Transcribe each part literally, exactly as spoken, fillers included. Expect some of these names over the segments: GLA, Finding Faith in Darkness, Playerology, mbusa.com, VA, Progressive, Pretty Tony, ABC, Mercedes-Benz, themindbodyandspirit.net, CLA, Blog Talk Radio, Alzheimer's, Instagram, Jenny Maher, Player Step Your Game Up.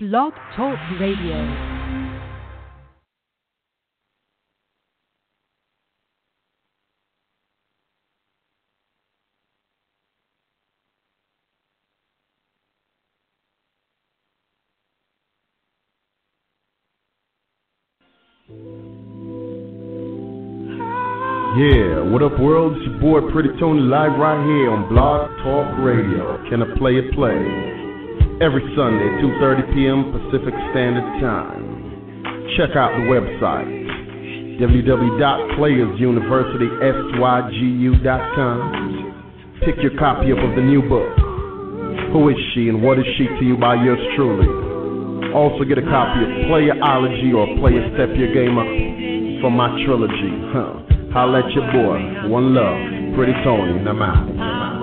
Blog Talk Radio. Yeah, what up world, it's your boy Pretty Tony live right here on Blog Talk Radio. Can a player play? Every Sunday, two thirty p.m. Pacific Standard Time. Check out the website, w w w dot players university s y g u dot com. Pick your copy up of the new book, Who Is She and What Is She to You by yours truly. Also get a copy of Playerology or Player Step Your Game Up from my trilogy, huh? Holla at your boy. One love. Pretty Tony. And I'm out.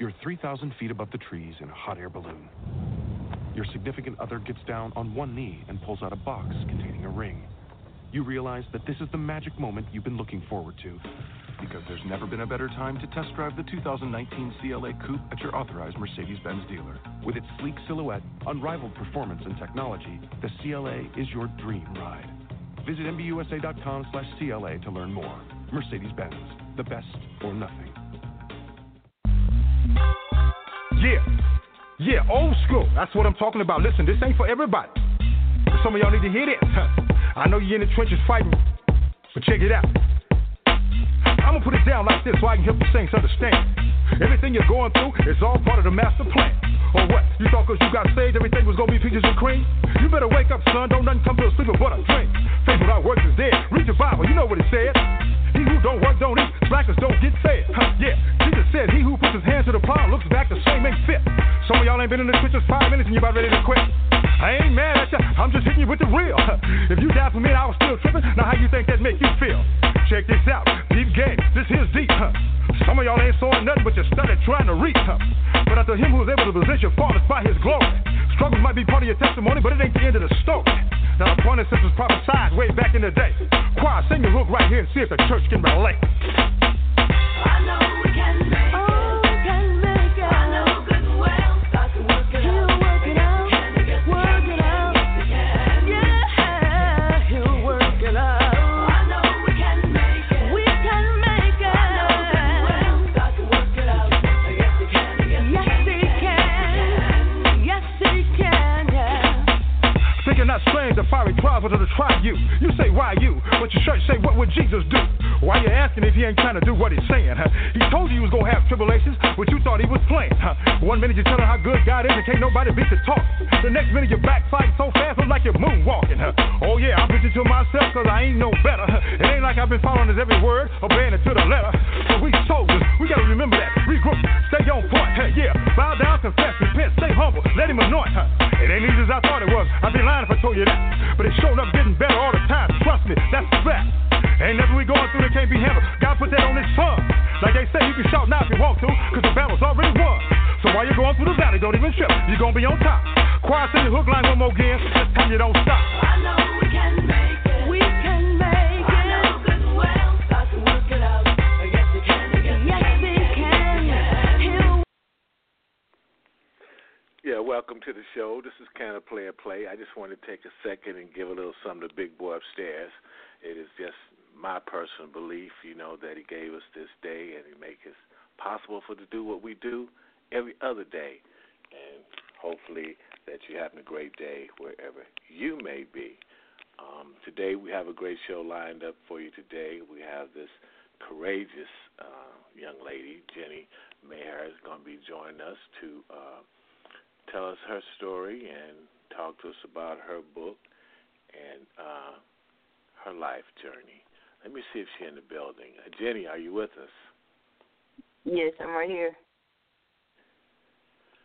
You're three thousand feet above the trees in a hot air balloon. Your significant other gets down on one knee and pulls out a box containing a ring. You realize that this is the magic moment you've been looking forward to, because there's never been a better time to test drive the two thousand nineteen C L A Coupe at your authorized Mercedes-Benz dealer. With its sleek silhouette, unrivaled performance and technology, the C L A is your dream ride. Visit m b u s a dot com slash C L A to learn more. Mercedes-Benz, the best or nothing. Yeah, yeah, old school. That's what I'm talking about. Listen, this ain't for everybody. Some of y'all need to hear this. I know you're in the trenches fighting, but check it out. I'm gonna put it down like this so I can help you things understand. Everything you're going through is all part of the master plan. Or what? You thought because you got saved everything was gonna be peaches and cream? You better wake up, son. Don't nothing come to a sleep but a dream. Faith without works is dead. Read your Bible. You know what it says. He who don't work don't eat. Blackers don't get fed. Huh, yeah. Jesus said he who puts his hands to the plow looks back the same ain't fit. Some of y'all ain't been in the kitchen five minutes and you about ready to quit. I ain't mad at ya, I'm just hitting you with the real. Huh. If you died for me and I was still tripping, now how you think that make you feel? Check this out, deep game, this here's deep. Huh. Some of y'all ain't sawing nothing but you started trying to reach. Huh. But after him who's able to possess your fathers by his glory. Struggle might be part of your testimony, but it ain't the end of the story. Now, the point is, this was prophesied way back in the day. Choir, sing your hook right here and see if the church can relate. I know we can make it. Not strange, the fiery trials are to try you. You say, why you? But your church say, what would Jesus do? Why you asking if he ain't trying to do what he's saying? Huh? He told you he was going to have tribulations, but you thought he was playing. Huh? One minute you tell her how good God is and can't nobody beat the talk. The next minute you're backsliding so fast, look like you're moonwalking. Huh? Oh yeah, I'm preaching to myself because I ain't no better. Huh? It ain't like I've been following his every word, obeying it to the letter. So we soldiers, we got to remember that. Regroup, stay on point. Hey, yeah, bow down, confess, repent, stay humble, let him anoint. Huh? It ain't easy as I thought it was. I'd be lying if I told you that. But it's showing up getting better all the time. Trust me, that's a fact. Ain't nothing we going through that can't be handled. God put that on his son. Like they say, you can shout now if you want to, because the battle's already won. So while you're going through the valley, don't even trip. You're going to be on top. Choir, sing the hook line one more again. This time you don't stop. I know we can make it. We can make it. I know good well. Start to work it out. Yes, we can. Yes, we can. Yeah, welcome to the show. This is Can a Player Play. I just want to take a second and give a little something to Big Boy upstairs. It is just my personal belief, you know, that he gave us this day and he makes it possible for to do what we do every other day. And hopefully that you're having a great day wherever you may be. Um, today we have a great show lined up for you today. We have this courageous uh, young lady, Jenny Maher, is going to be joining us to uh, tell us her story and talk to us about her book and uh her life journey. Let me see if she's in the building. Uh, Jenny, are you with us? Yes, I'm right here.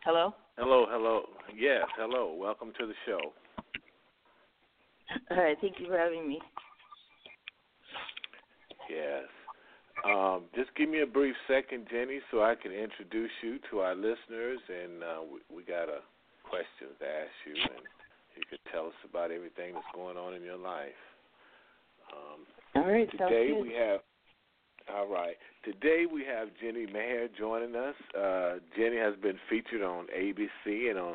Hello? Hello, hello. Yes, hello. Welcome to the show. All right, thank you for having me. Yes. Um, just give me a brief second, Jenny, so I can introduce you to our listeners, and uh, we, we got a question to ask you, and you could tell us about everything that's going on in your life. Um, all right, today we have all right. Today we have Jenny Maher joining us. Uh, Jenny has been featured on A B C and on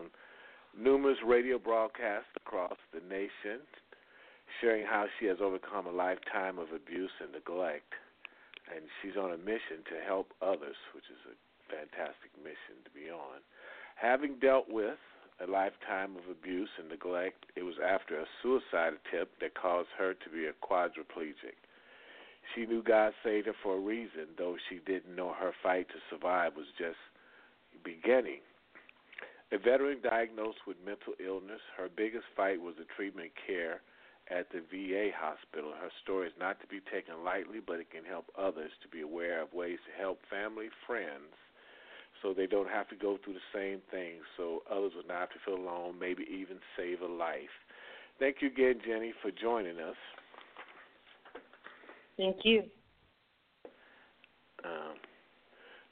numerous radio broadcasts across the nation, sharing how she has overcome a lifetime of abuse and neglect. And she's on a mission to help others, which is a fantastic mission to be on. Having dealt with a lifetime of abuse and neglect, it was after a suicide attempt that caused her to be a quadriplegic. She knew God saved her for a reason, though she didn't know her fight to survive was just beginning. A veteran diagnosed with mental illness, her biggest fight was the treatment care at the V A hospital. Her story is not to be taken lightly, but it can help others to be aware of ways to help family, friends, so they don't have to go through the same thing, so others will not have to feel alone, maybe even save a life. Thank you again, Jenny, for joining us. Thank you. Um,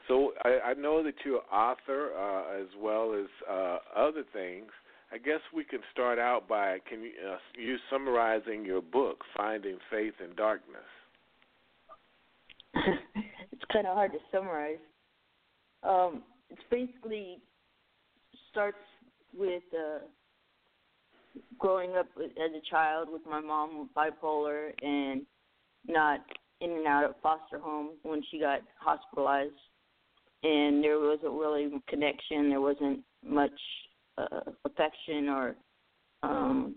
so I, I know that you're an author uh, as well as uh, other things. I guess we can start out by can you, uh, you summarizing your book, Finding Faith in Darkness. It's kind of hard to summarize. Um, it basically starts with uh, growing up with, as a child with my mom, bipolar, and not in and out of foster home when she got hospitalized. And there wasn't really a connection. There wasn't much Uh, affection or um,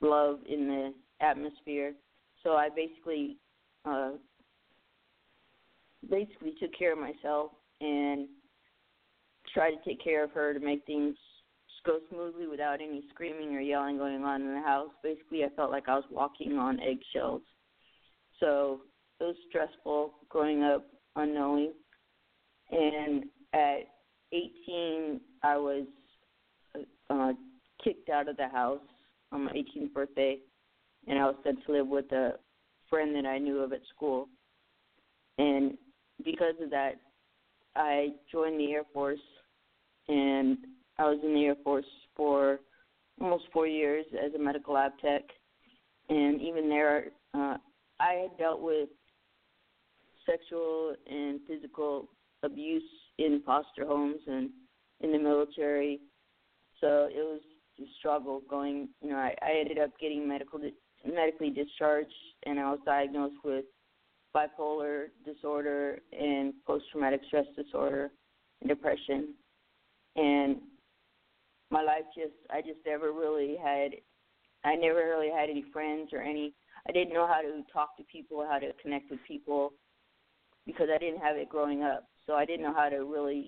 love in the atmosphere. So I basically uh, basically took care of myself and tried to take care of her to make things go smoothly without any screaming or yelling going on in the house. Basically, I felt like I was walking on eggshells. So it was stressful growing up unknowing. And at eighteen, I was Uh, kicked out of the house on my eighteenth birthday, and I was sent to live with a friend that I knew of at school. And because of that, I joined the Air Force, and I was in the Air Force for almost four years as a medical lab tech. And even there, uh, I had dealt with sexual and physical abuse in foster homes and in the military. So it was a struggle going, you know, I, I ended up getting medical di- medically discharged, and I was diagnosed with bipolar disorder and post-traumatic stress disorder and depression. And my life just, I just never really had, I never really had any friends or any, I didn't know how to talk to people, how to connect with people, because I didn't have it growing up. So I didn't know how to really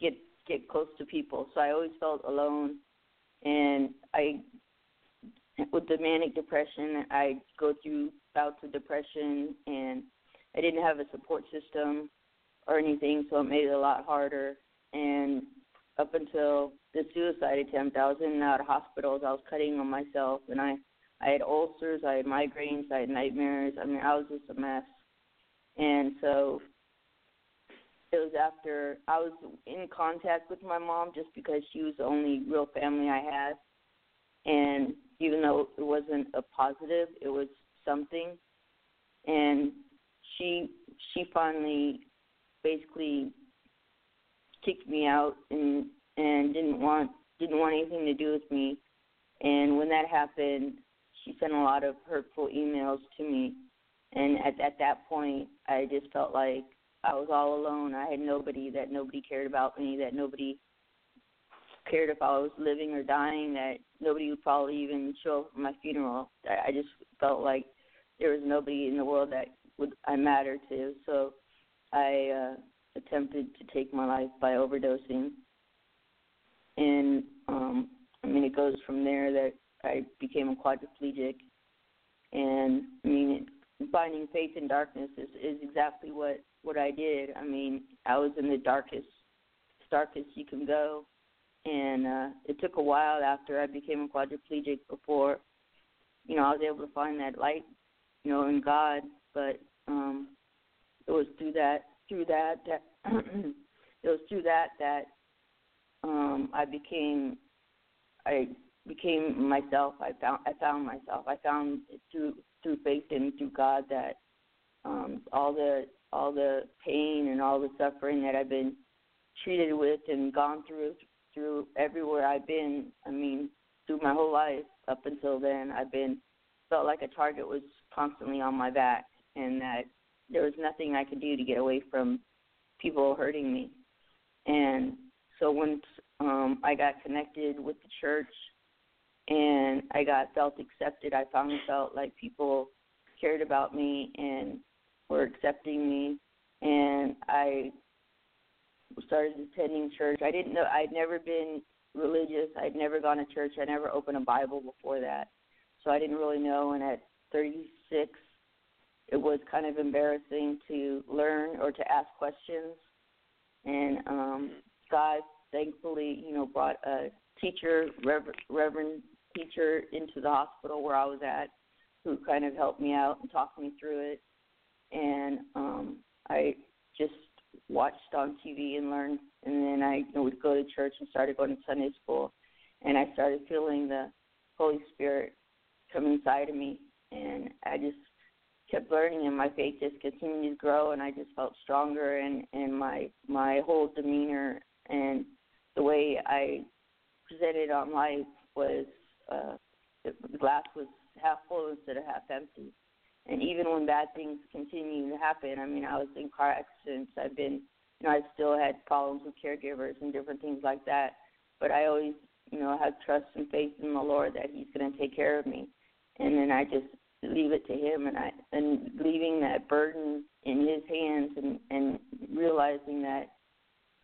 get get close to people, so I always felt alone. And I, with the manic depression, I go through bouts of depression, and I didn't have a support system or anything, so it made it a lot harder. And up until the suicide attempt, I was in and out of hospitals. I was cutting on myself, and I, I had ulcers, I had migraines, I had nightmares. I mean, I was just a mess. And so it was after I was in contact with my mom just because she was the only real family I had. And even though it wasn't a positive, it was something. And she she finally basically kicked me out and and didn't want didn't want anything to do with me. And when that happened, she sent a lot of hurtful emails to me. And at, at that point, I just felt like I was all alone. I had nobody, that nobody cared about me, that nobody cared if I was living or dying, that nobody would probably even show up at my funeral. I just felt like there was nobody in the world that would I mattered to. So I uh, attempted to take my life by overdosing. And, um, I mean, it goes from there that I became a quadriplegic. And, I mean, finding faith in darkness is, is exactly what what I did. I mean, I was in the darkest, darkest you can go, and uh, it took a while after I became a quadriplegic before, you know, I was able to find that light, you know, in God. But um, It was through that, through that, that it was through that that um, I became, I became myself. I found, I found myself. I found through through faith and through God that um, all the all the pain and all the suffering that I've been treated with and gone through through everywhere I've been. I mean, through my whole life up until then, I've been felt like a target was constantly on my back, and that there was nothing I could do to get away from people hurting me. And so once um, I got connected with the church and I got felt accepted, I finally felt like people cared about me and were accepting me. And I started attending church. I didn't know, I'd never been religious. I'd never gone to church. I never opened a Bible before that. So I didn't really know. And at thirty-six, it was kind of embarrassing to learn or to ask questions. And um, God, thankfully, you know, brought a teacher, rever- reverend teacher into the hospital where I was at, who kind of helped me out and talked me through it. And um, I just watched on T V and learned. And then I, you know, would go to church and started going to Sunday school. And I started feeling the Holy Spirit come inside of me. And I just kept learning, and my faith just continued to grow, and I just felt stronger, and, and my, my whole demeanor and the way I presented on life was uh, the glass was half full instead of half empty. And even when bad things continue to happen, I mean, I was in car accidents. I've been, you know, I still had problems with caregivers and different things like that. But I always, you know, had trust and faith in the Lord that He's going to take care of me. And then I just leave it to Him, and I and leaving that burden in His hands, and, and realizing that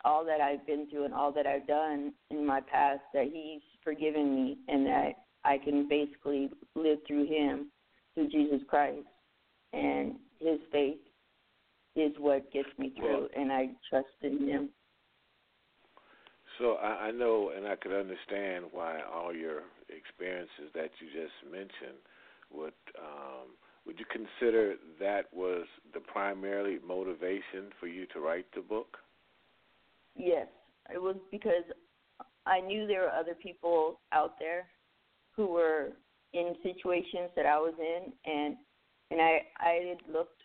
all that I've been through and all that I've done in my past, that He's forgiven me, and that I can basically live through Him, through Jesus Christ, and His faith is what gets me through, and I trust in Him. So I, I know, and I could understand why all your experiences that you just mentioned would um, would you consider that was the primary motivation for you to write the book? Yes, it was, because I knew there were other people out there who were in situations that I was in, and and I I had looked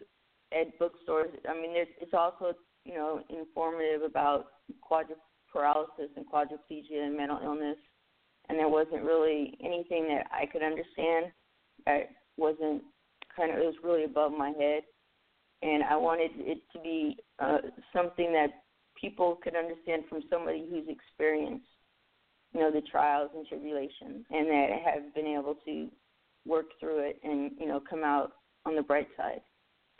at bookstores. I mean, there's, it's also, you know, informative about quadri- paralysis and quadriplegia and mental illness, and there wasn't really anything that I could understand. I wasn't kind of, it was really above my head, and I wanted it to be uh, something that people could understand from somebody who's experienced, you know, the trials and tribulations, and that have been able to work through it and, you know, come out on the bright side,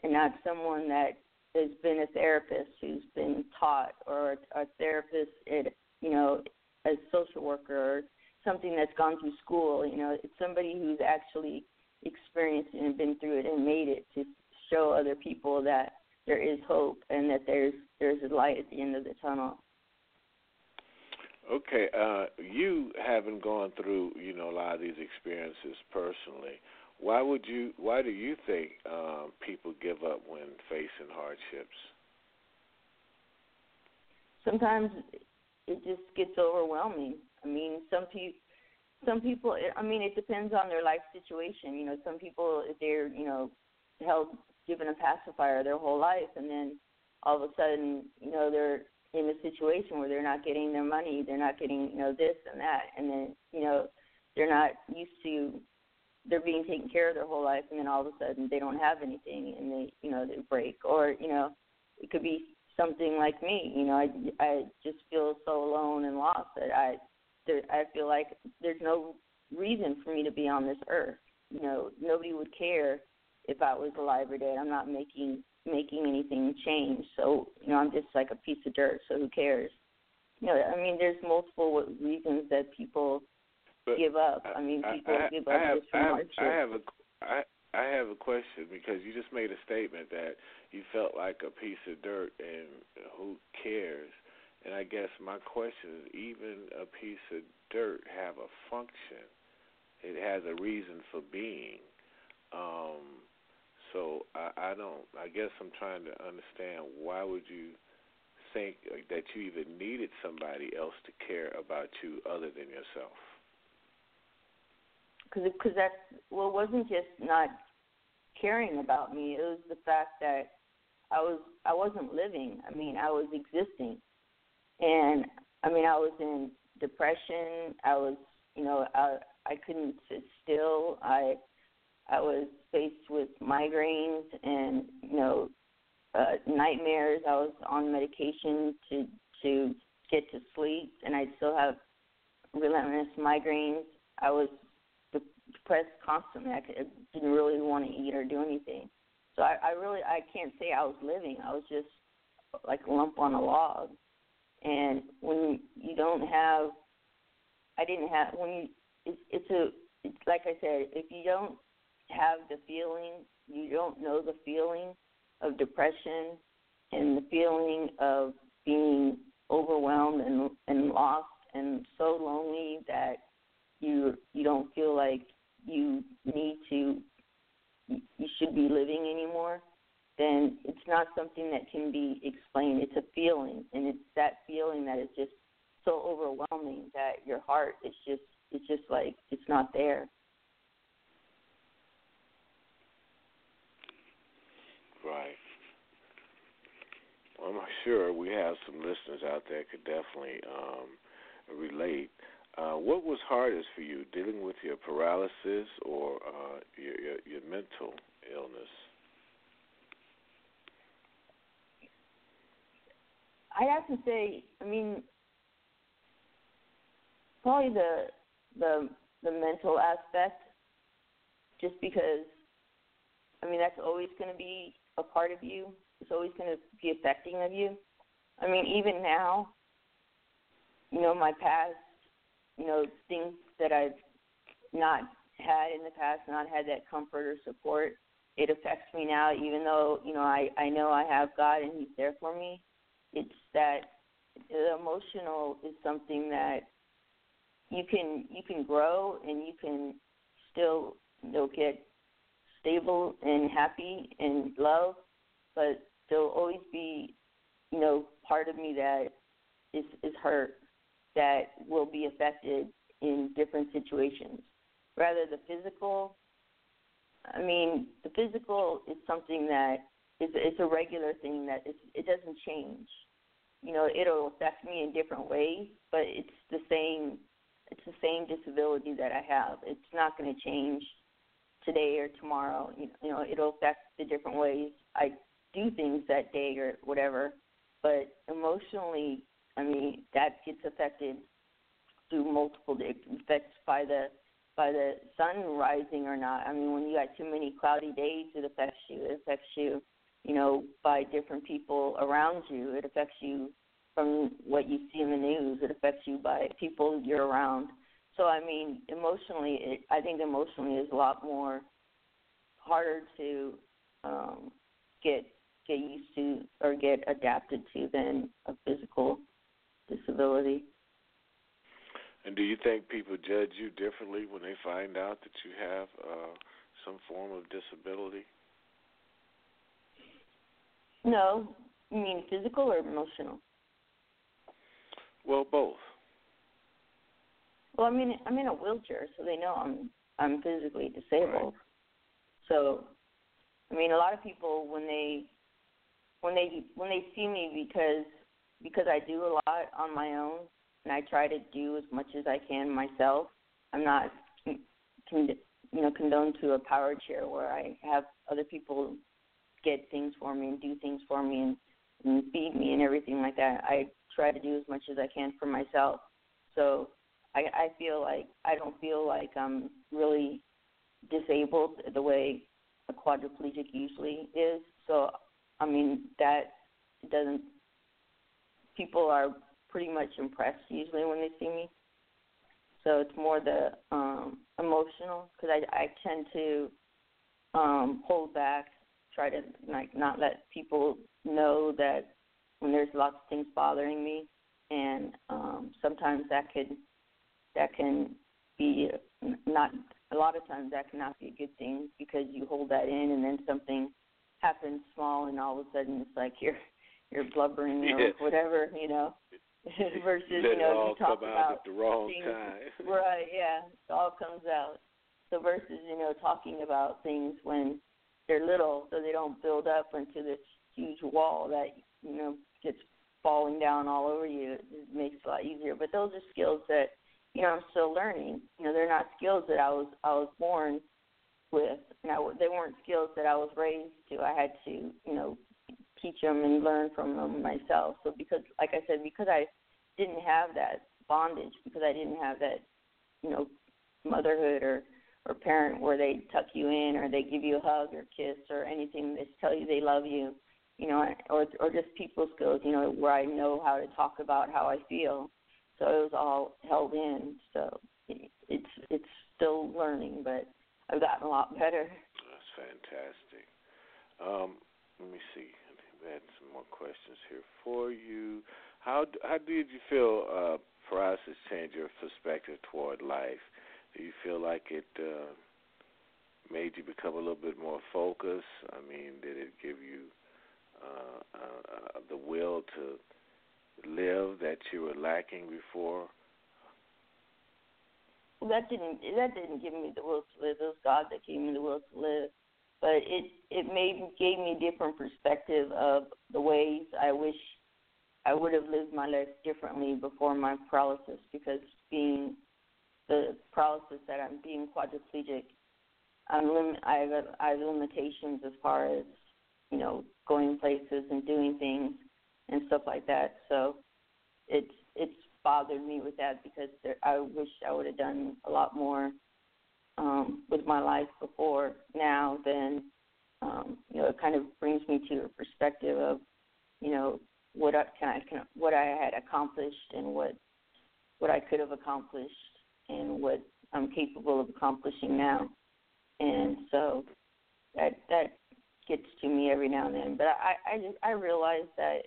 and not someone that has been a therapist who's been taught, or a, a therapist, at, you know, a social worker, or something that's gone through school. You know, it's somebody who's actually experienced it and been through it and made it, to show other people that there is hope and that there's there's a light at the end of the tunnel. Okay, uh, you haven't gone through, you know, a lot of these experiences personally. Why would you? Why do you think um, people give up when facing hardships? Sometimes it just gets overwhelming. I mean, some people. Some people, I mean, it depends on their life situation. You know, some people, they're, you know, held, given a pacifier their whole life, and then all of a sudden, you know, they're in a situation where they're not getting their money, they're not getting, you know, this and that, and then, you know, they're not used to, they're being taken care of their whole life, and then all of a sudden they don't have anything, and they, you know, they break. Or, you know, it could be something like me. You know, I, I just feel so alone and lost that I, There, I feel like there's no reason for me to be on this earth. You know, nobody would care if I was alive or dead. I'm not making making anything change. So, you know, I'm just like a piece of dirt, so who cares? You know, I mean, there's multiple reasons that people but give up. I, I mean, people I, I, give up I have, just from I have, hardship. I have, a, I, I have a question, because you just made a statement that you felt like a piece of dirt and who cares? And I guess my question is, even a piece of dirt have a function. It has a reason for being. Um, So I, I don't, I guess I'm trying to understand why would you think that you even needed somebody else to care about you other than yourself? Because that's, well, it wasn't just not caring about me. It was the fact that I, was, I wasn't living. I mean, I was existing. And, I mean, I was in depression. I was, you know, I, I couldn't sit still. I I was faced with migraines and, you know, uh, nightmares. I was on medication to to get to sleep, and I still have relentless migraines. I was depressed constantly. I could, didn't really want to eat or do anything. So I, I really, I can't say I was living. I was just like a lump on a log. And when you don't have, I didn't have, when you, it, it's a, it's like I said, if you don't have the feeling, you don't know the feeling of depression and the feeling of being overwhelmed and and lost and so lonely that you you don't feel like you need to, you should be living anymore, then it's not something that can be explained. It's a feeling, and it's that feeling that is just so overwhelming that your heart is just, it's just like it's not there. Right. Well, I'm sure we have some listeners out there could definitely um, relate. Uh, what was hardest for you, dealing with your paralysis or uh, your, your, your mental illness? I'd have to say, I mean, probably the the the mental aspect, just because, I mean, that's always going to be a part of you. It's always going to be affecting of you. I mean, even now, you know, my past, you know, things that I've not had in the past, not had that comfort or support, it affects me now, even though, you know, I, I know I have God and he's there for me. It's that the emotional is something that you can, you can grow and you can still, you know, get stable and happy and love, but there'll always be, you know, part of me that is, is hurt, that will be affected in different situations. Rather the physical, I mean, the physical is something that is, it's a regular thing that it's, it doesn't change. You know, it'll affect me in different ways, but it's the same, it's the same disability that I have. It's not going to change today or tomorrow. You know, it'll affect the different ways I do things that day or whatever. But emotionally, I mean, that gets affected through multiple effects by the by the sun rising or not. I mean, when you got too many cloudy days, it affects you. It affects you, you know, by different people around you. It affects you from what you see in the news. It affects you by people you're around. So, I mean, emotionally, it, I think emotionally is a lot more harder to um, get get used to or get adapted to than a physical disability. And do you think people judge you differently when they find out that you have uh, some form of disability? No. You mean physical or emotional? Well, both. Well, I mean, I'm in a wheelchair, so they know I'm I'm physically disabled. Right. So, I mean, a lot of people when they when they when they see me because because I do a lot on my own and I try to do as much as I can myself. I'm not cond- you know condoned to a power chair where I have other people get things for me and do things for me and, and feed me and everything like that. I try to do as much as I can for myself. So. I, I feel like I don't feel like I'm really disabled the way a quadriplegic usually is. So, I mean, that doesn't – people are pretty much impressed usually when they see me. So it's more the um, emotional because I, I tend to um, hold back, try to like not let people know that when there's lots of things bothering me, and um, sometimes that could – that can be not a lot of times that cannot be a good thing because you hold that in and then something happens small and all of a sudden it's like you're you're blubbering or yeah. whatever, you know, versus, you, you know, you talk about at the wrong things, time. Right, yeah, it all comes out. So versus, you know, talking about things when they're little so they don't build up into this huge wall that, you know, gets falling down all over you. It makes it a lot easier. But those are skills that, you know, I'm still learning. You know, they're not skills that I was I was born with. And I, they weren't skills that I was raised to. I had to, you know, teach them and learn from them myself. So because, like I said, because I didn't have that bondage, because I didn't have that, you know, motherhood or, or parent where they tuck you in or they give you a hug or kiss or anything, they tell you they love you, you know, or or just people skills, you know, where I know how to talk about how I feel. So it was all held in. So it's it's still learning, but I've gotten a lot better. That's fantastic. Um, let me see. I think we had some more questions here for you. How how did you feel uh, Pariah's changed your perspective toward life? Do you feel like it uh, made you become a little bit more focused? I mean, did it give you Uh, uh, uh, the will to live that you were lacking before? Well, that didn't that didn't give me the will to live. It was God that gave me the will to live. But it it made gave me a different perspective of the ways I wish I would have lived my life differently before my paralysis. Because being the paralysis that I'm being quadriplegic, I'm lim- I have a, I have limitations as far as, you know, going places and doing things and stuff like that. So it's it's bothered me with that because there, I wish I would have done a lot more um, with my life before now than, um, you know, it kind of brings me to a perspective of, you know, what I, can I, can I, what I had accomplished and what what I could have accomplished and what I'm capable of accomplishing now. And so that that gets to me every now and then, but I I, just, I realize that,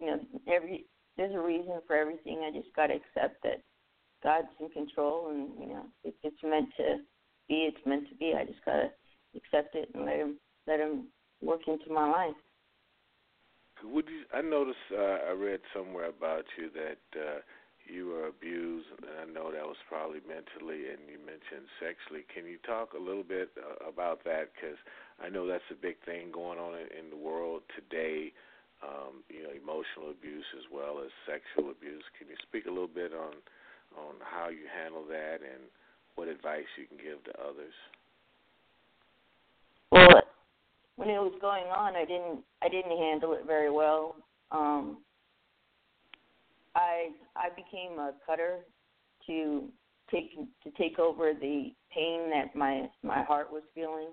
you know, every there's a reason for everything. I just gotta accept that God's in control, and, you know, if it's meant to be, it's meant to be. I just gotta accept it and let him let him work into my life. Would you? I noticed uh, I read somewhere about you that uh, you were abused, and I know that was probably mentally, and you mentioned sexually. Can you talk a little bit uh, about that? Because I know that's a big thing going on in the world today, um, you know, emotional abuse as well as sexual abuse. Can you speak a little bit on on how you handle that and what advice you can give to others? Well, when it was going on, I didn't I didn't handle it very well. Um, I I became a cutter to take to take over the pain that my, my heart was feeling.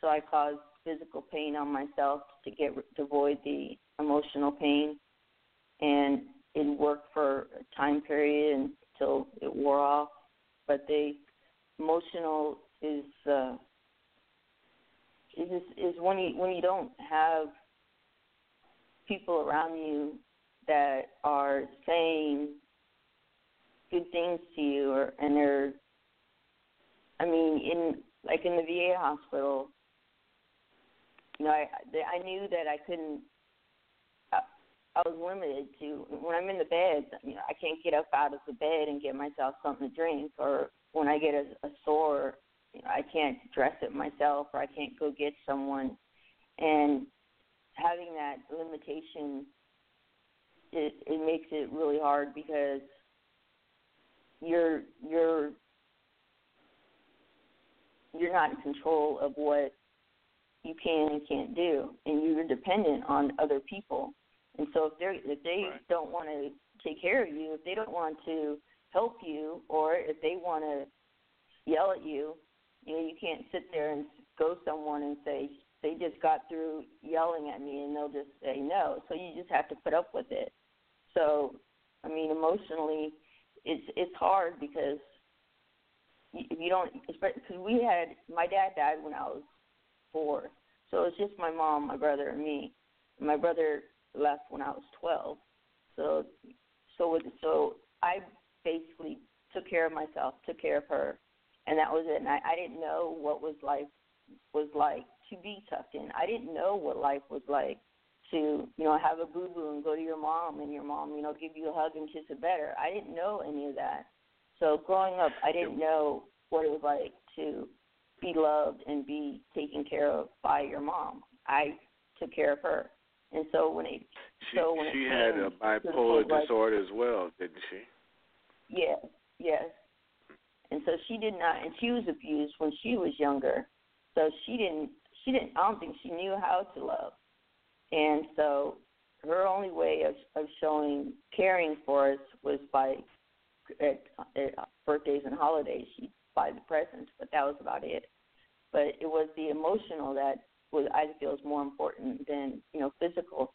So I caused physical pain on myself to get to avoid the emotional pain, and it worked for a time period until it wore off. But the emotional is uh, is is when you when you don't have people around you that are saying good things to you, or and they're, I mean, in like in the V A hospital. You know, I, I knew that I couldn't, I, I was limited to, when I'm in the bed, you know, I can't get up out of the bed and get myself something to drink, or when I get a, a sore, you know, I can't dress it myself, or I can't go get someone. And having that limitation, it, it makes it really hard because you're, you're, you're not in control of what you can and can't do, and you're dependent on other people. And so if, they're, if they right. don't want to take care of you, if they don't want to help you, or if they want to yell at you, you know, you can't sit there and go someone and say, they just got through yelling at me, and they'll just say no. So you just have to put up with it. So, I mean, emotionally, it's it's hard because if you don't, because we had, my dad died when I was four. So it's just my mom, my brother, and me. My brother left when I was twelve. So, so, so I basically took care of myself, took care of her, and that was it. And I, I didn't know what was life was like to be tucked in. I didn't know what life was like to, you know, have a boo-boo and go to your mom and your mom, you know, give you a hug and kiss it better. I didn't know any of that. So growing up, I didn't know what it was like to be loved and be taken care of by your mom. I took care of her. And so when it she, so when she it had a bipolar disorder as well, didn't she? Yes, yes. And so she did not, and she was abused when she was younger. So she didn't, she didn't. I don't think she knew how to love. And so her only way of, of showing caring for us was by at, at birthdays and holidays. She'd buy the presents, but that was about it. But it was the emotional that was, I feel, is more important than, you know, physical.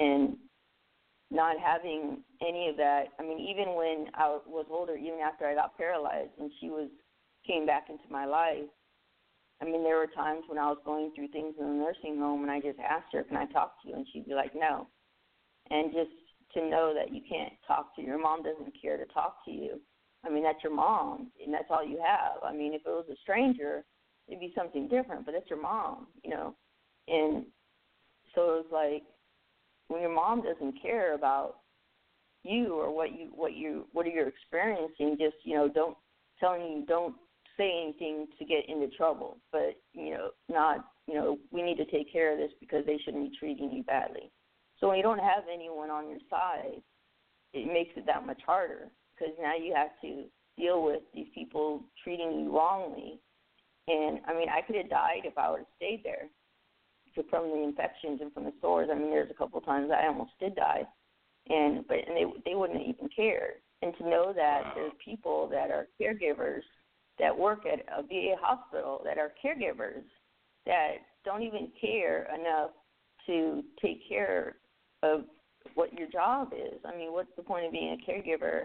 And not having any of that, I mean, even when I was older, even after I got paralyzed and she was came back into my life, I mean, there were times when I was going through things in the nursing home and I just asked her, can I talk to you? And she'd be like, no. And just to know that you can't talk to your mom doesn't care to talk to you. I mean, that's your mom, and that's all you have. I mean, if it was a stranger, it'd be something different, but that's your mom, you know. And so it was like when your mom doesn't care about you or what you what you what you're experiencing, just, you know, don't telling you don't say anything to get into trouble, but, you know, not, you know, we need to take care of this because they shouldn't be treating you badly. So when you don't have anyone on your side, it makes it that much harder because now you have to deal with these people treating you wrongly. And, I mean, I could have died if I would have stayed there from the infections and from the sores. I mean, there's a couple of times I almost did die, and but and they they wouldn't have even cared. And to know that wow. There's people that are caregivers that work at a V A hospital that are caregivers that don't even care enough to take care of what your job is. I mean, what's the point of being a caregiver?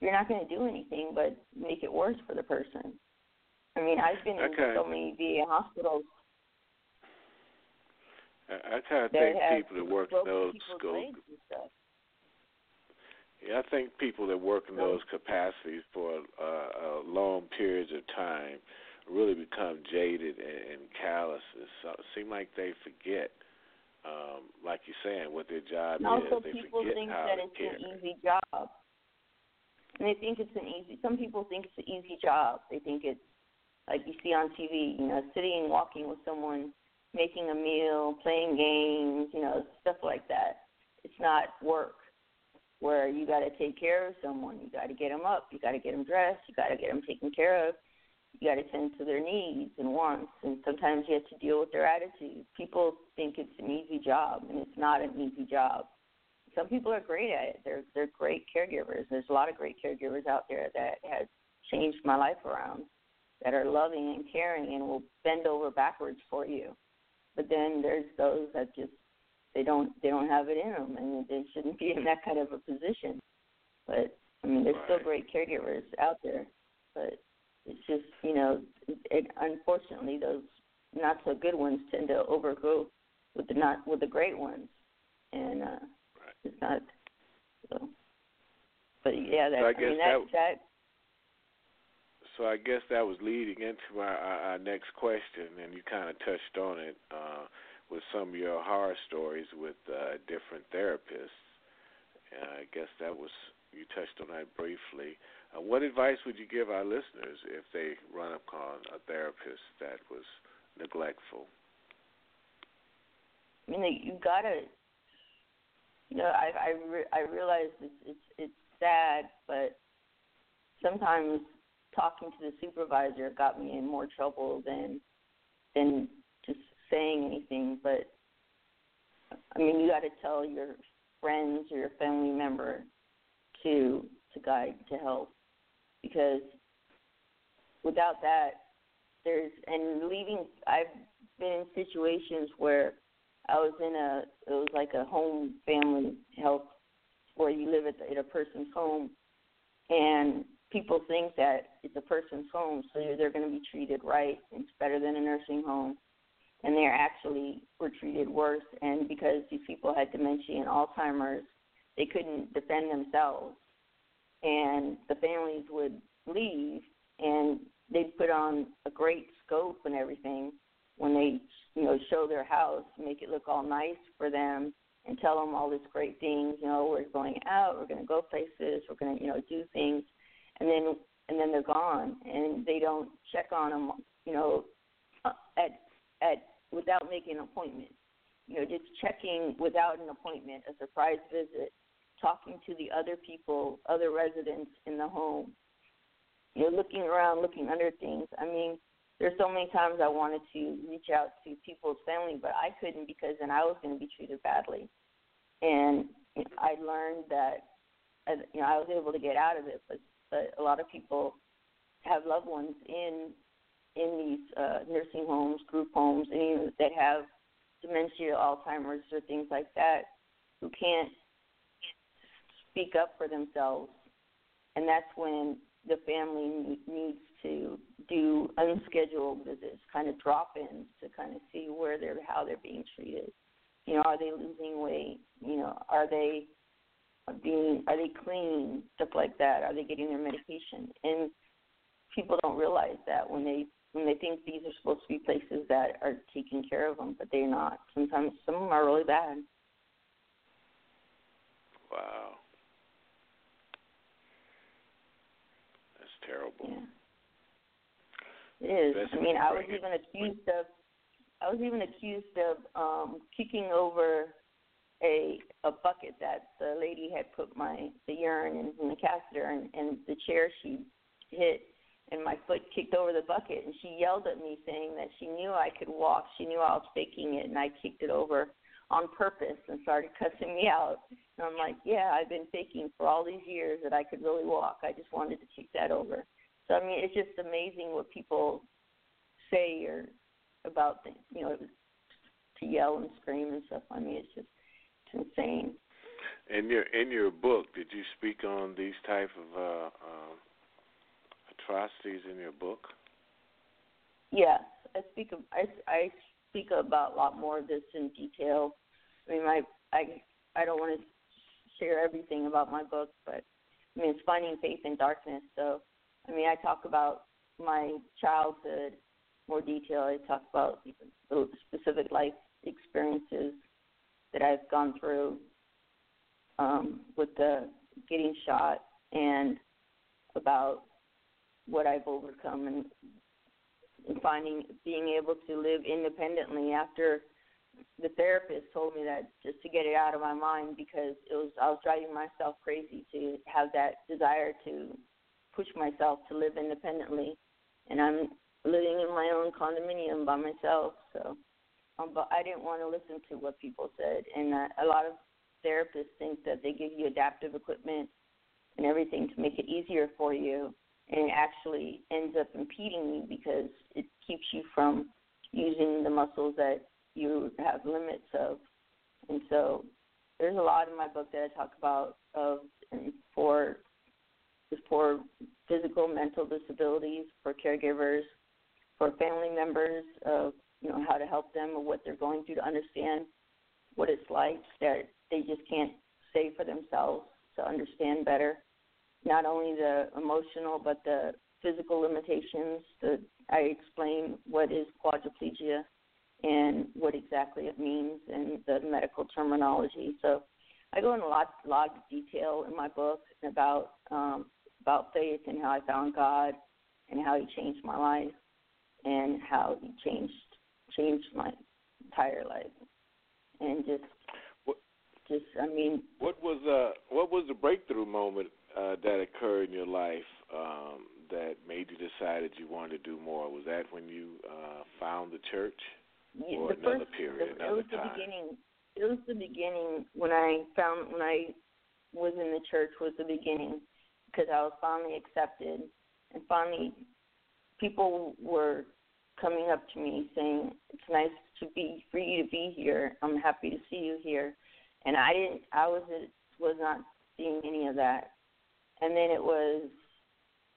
You're not going to do anything but make it worse for the person. I mean, I've been okay. in so many V A hospitals. I try to thank people that work in those schools. Yeah, I think people that work in those capacities for uh, long periods of time really become jaded and, and calluses. So it seems like they forget, um, like you're saying, what their job is. They forget how to care. Also, people think that it's an easy job. And they think it's an easy – some people think it's an easy job. They think it's like you see on T V, you know, sitting and walking with someone – making a meal, playing games, you know, stuff like that. It's not work where you got to take care of someone. You got to get them up. You got to get them dressed. You got to get them taken care of. You got to tend to their needs and wants, and sometimes you have to deal with their attitude. People think it's an easy job, and it's not an easy job. Some people are great at it. They're they're great caregivers. There's a lot of great caregivers out there that has changed my life around, that are loving and caring and will bend over backwards for you. But then there's those that just they don't they don't have it in them, and they shouldn't be in that kind of a position. But I mean, there's right. still great caregivers out there. But it's just, you know, it, it, unfortunately, those not so good ones tend to overgo with the not with the great ones, and uh, right. it's not. So. But yeah, that, so I, I mean that. that, that So I guess that was leading into our, our, our next question, and you kind of touched on it uh, with some of your horror stories with uh, different therapists. Uh, I guess that was you touched on that briefly. Uh, what advice would you give our listeners if they run up on a therapist that was neglectful? I mean, you gotta. You know, I I, re- I realize it's, it's it's sad, but sometimes. Talking to the supervisor got me in more trouble than than just saying anything. But, I mean, you got to tell your friends or your family member to to guide, to help, because without that, there's – and leaving – I've been in situations where I was in a – it was like a home family help where you live at, the, at a person's home, and – people think that it's a person's home, so they're going to be treated right. It's better than a nursing home. And they actually were treated worse. And because these people had dementia and Alzheimer's, they couldn't defend themselves. And the families would leave, and they put on a great scope and everything when they, you know, show their house, make it look all nice for them and tell them all these great things. You know, we're going out, we're going to go places, we're going to, you know, do things. And then and then they're gone, and they don't check on them, you know, at at without making an appointment. You know, just checking without an appointment, a surprise visit, talking to the other people, other residents in the home. You're looking around, looking under things. I mean, there's so many times I wanted to reach out to people's family, but I couldn't because then I was going to be treated badly. And you know, I learned that, you know, I was able to get out of it, but, but a lot of people have loved ones in in these uh, nursing homes, group homes, and that have dementia, Alzheimer's, or things like that, who can't speak up for themselves. And that's when the family needs to do unscheduled visits, kind of drop-ins to kind of see where they're, how they're being treated. You know, are they losing weight? You know, are they being, are they clean? Stuff like that. Are they getting their medication? And people don't realize that when they when they think these are supposed to be places that are taking care of them, but they're not. Sometimes some of them are really bad. Wow. Terrible. Yeah. It is. I mean, I was even accused of, I was even accused of um, kicking over a a bucket that the lady had put my the urine in from the catheter, and, and the chair she hit, and my foot kicked over the bucket, and she yelled at me saying that she knew I could walk, she knew I was faking it, and I kicked it over on purpose and started cussing me out. And I'm like, yeah, I've been faking for all these years that I could really walk. I just wanted to kick that over. So, I mean, it's just amazing what people say or about things, you know, to yell and scream and stuff. I mean, it's just it's insane. In your, in your book, did you speak on these type of uh, um, atrocities in your book? Yes. I speak of, I, I speak about a lot more of this in detail. I mean, my, I I don't want to share everything about my book, but, I mean, it's Finding Faith in Darkness. So, I mean, I talk about my childhood more detail. I talk about the specific life experiences that I've gone through um, with the getting shot and about what I've overcome and, and finding being able to live independently after the therapist told me that just to get it out of my mind because it was I was driving myself crazy to have that desire to push myself to live independently, and I'm living in my own condominium by myself. So, um, but I didn't want to listen to what people said, and uh, a lot of therapists think that they give you adaptive equipment and everything to make it easier for you, and it actually ends up impeding you because it keeps you from using the muscles that you have limits of. And so there's a lot in my book that I talk about of and for, for physical, mental disabilities, for caregivers, for family members, of you know how to help them or what they're going through to understand what it's like that they just can't say for themselves to understand better. Not only the emotional but the physical limitations. The, I explain what is quadriplegia and what exactly it means and the medical terminology. So I go into a lot, lot of detail in my book about um, about faith and how I found God and how he changed my life and how he changed changed my entire life. And just, what, just I mean... What was, uh, what was the breakthrough moment uh, that occurred in your life um, that made you decide that you wanted to do more? Was that when you uh, found the church? Yeah, or the another first, period, the, another it was time. the beginning. It was the beginning when I found when I was in the church was the beginning because I was finally accepted and finally people were coming up to me saying it's nice to be for you to be here. I'm happy to see you here, and I didn't. I was was not seeing any of that, and then it was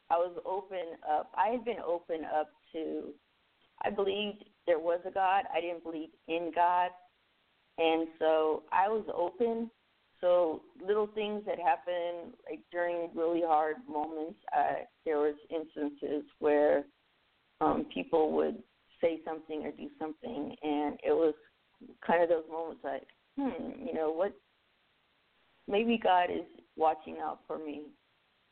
I was open up. I had been open up to. I believed there was a God. I didn't believe in God. And so I was open. So little things that happened, like during really hard moments, uh, there was instances where um, people would say something or do something, and it was kind of those moments like, hmm, you know, what? Maybe God is watching out for me.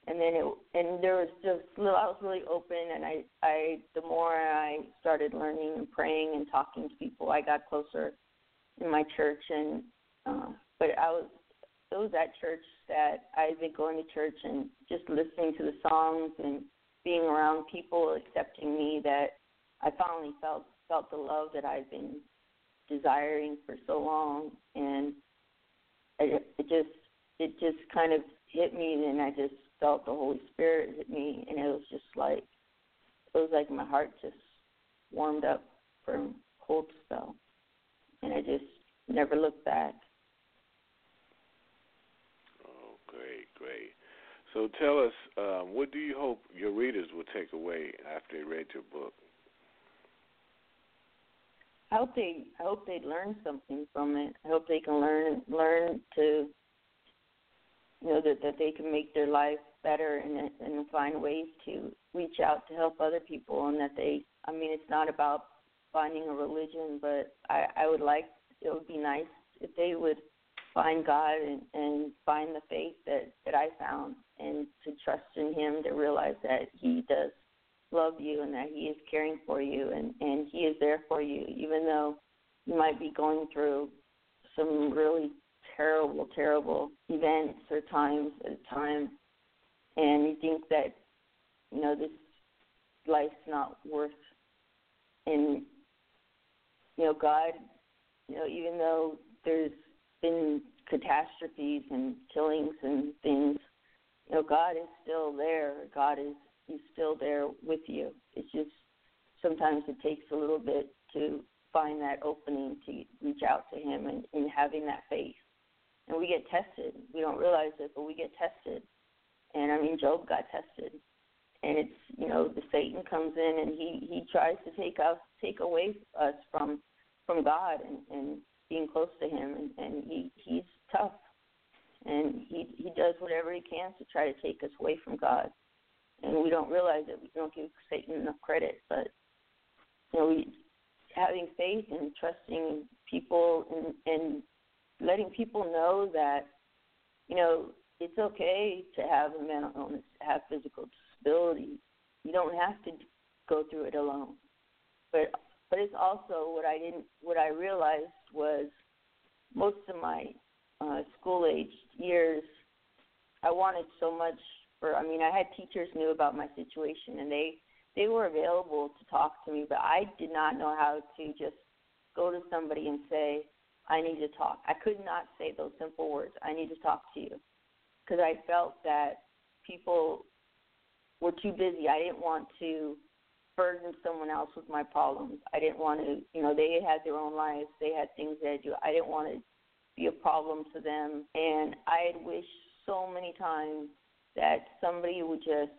And then it, and there was just little, I was really open, and I, I, the more I started learning and praying and talking to people, I got closer in my church. And uh, but I was, it was at church that I've been going to church and just listening to the songs and being around people accepting me that I finally felt felt the love that I've been desiring for so long, and it, it just it just kind of hit me, and I just felt the Holy Spirit hit me, and it was just like, it was like my heart just warmed up from cold spell, and I just never looked back. Oh, great, great. So tell us, um, what do you hope your readers will take away after they read your book? I hope they, I hope they learn something from it. I hope they can learn, learn to, you know, that, that they can make their life better and and find ways to reach out to help other people, and that they, I mean, it's not about finding a religion, but I, I would like, it would be nice if they would find God and, and find the faith that, that I found, and to trust in him, to realize that he does love you and that he is caring for you, and, and he is there for you, even though you might be going through some really terrible, terrible events or times at a time, and you think that, you know, this life's not worth, and, you know, God, you know, even though there's been catastrophes and killings and things, you know, God is still there. God is, he's still there with you. It's just sometimes it takes a little bit to find that opening to reach out to him, and, and having that faith. And we get tested. We don't realize it, but we get tested. And, I mean, Job got tested. And it's, you know, the Satan comes in, and he, he tries to take us, take away us from from God and, and being close to him. And, and he, he's tough. And he, he does whatever he can to try to take us away from God. And we don't realize it. We don't give Satan enough credit. But, you know, we, having faith and trusting people and, and letting people know that, you know, it's okay to have a mental illness, have physical disability. You don't have to go through it alone. But but it's also what I didn't what I realized was most of my uh, school age years, I wanted so much for. I mean, I had teachers knew about my situation, and they they were available to talk to me, but I did not know how to just go to somebody and say, I need to talk. I could not say those simple words, I need to talk to you, because I felt that people were too busy. I didn't want to burden someone else with my problems. I didn't want to, you know, they had their own lives. They had things they had to do. I didn't want to be a problem to them. And I had wished so many times that somebody would just